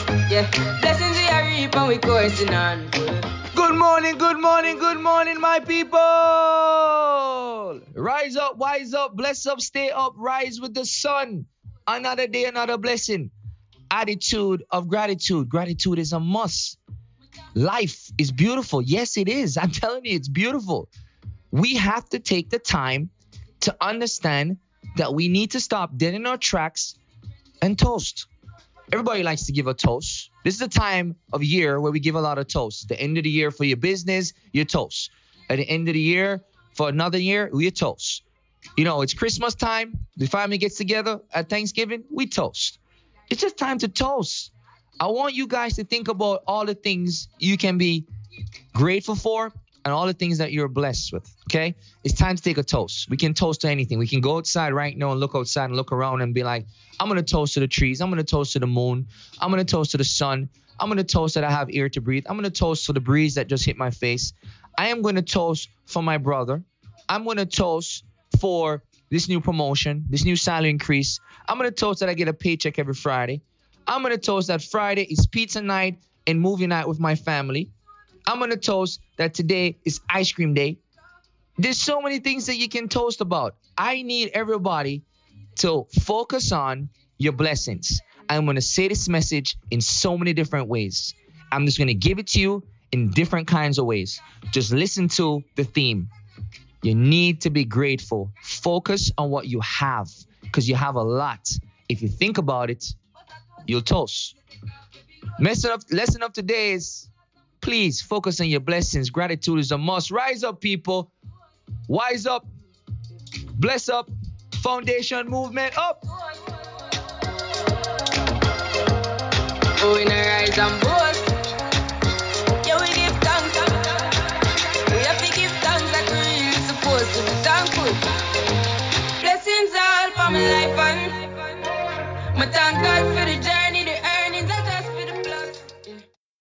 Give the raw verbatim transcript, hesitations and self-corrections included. flourish. Yeah, blessings we are reap and we coursing on. Good morning, good morning, good morning, my people. Rise up, wise up, bless up, stay up, rise with the sun. Another day, another blessing. Attitude of gratitude. Gratitude is a must. Life is beautiful. Yes, it is. I'm telling you, it's beautiful. We have to take the time to understand that we need to stop dead in our tracks and toast. Everybody likes to give a toast. This is the time of year where we give a lot of toasts. The end of the year for your business, you toast. At the end of the year for another year, we toast. You know, it's Christmas time. The family gets together at Thanksgiving, we toast. It's just time to toast. I want you guys to think about all the things you can be grateful for and all the things that you're blessed with, okay? It's time to take a toast. We can toast to anything. We can go outside right now and look outside and look around and be like, I'm going to toast to the trees. I'm going to toast to the moon. I'm going to toast to the sun. I'm going to toast that I have air to breathe. I'm going to toast to the breeze that just hit my face. I am going to toast for my brother. I'm going to toast for this new promotion, this new salary increase. I'm going to toast that I get a paycheck every Friday. I'm going to toast that Friday is pizza night and movie night with my family. I'm going to toast that today is ice cream day. There's so many things that you can toast about. I need everybody to focus on your blessings. I'm going to say this message in so many different ways. I'm just going to give it to you in different kinds of ways. Just listen to the theme. You need to be grateful. Focus on what you have because you have a lot. If you think about it, you'll toast. Lesson of today is please focus on your blessings. Gratitude is a must. Rise up, people. Wise up. Bless up. Foundation movement up.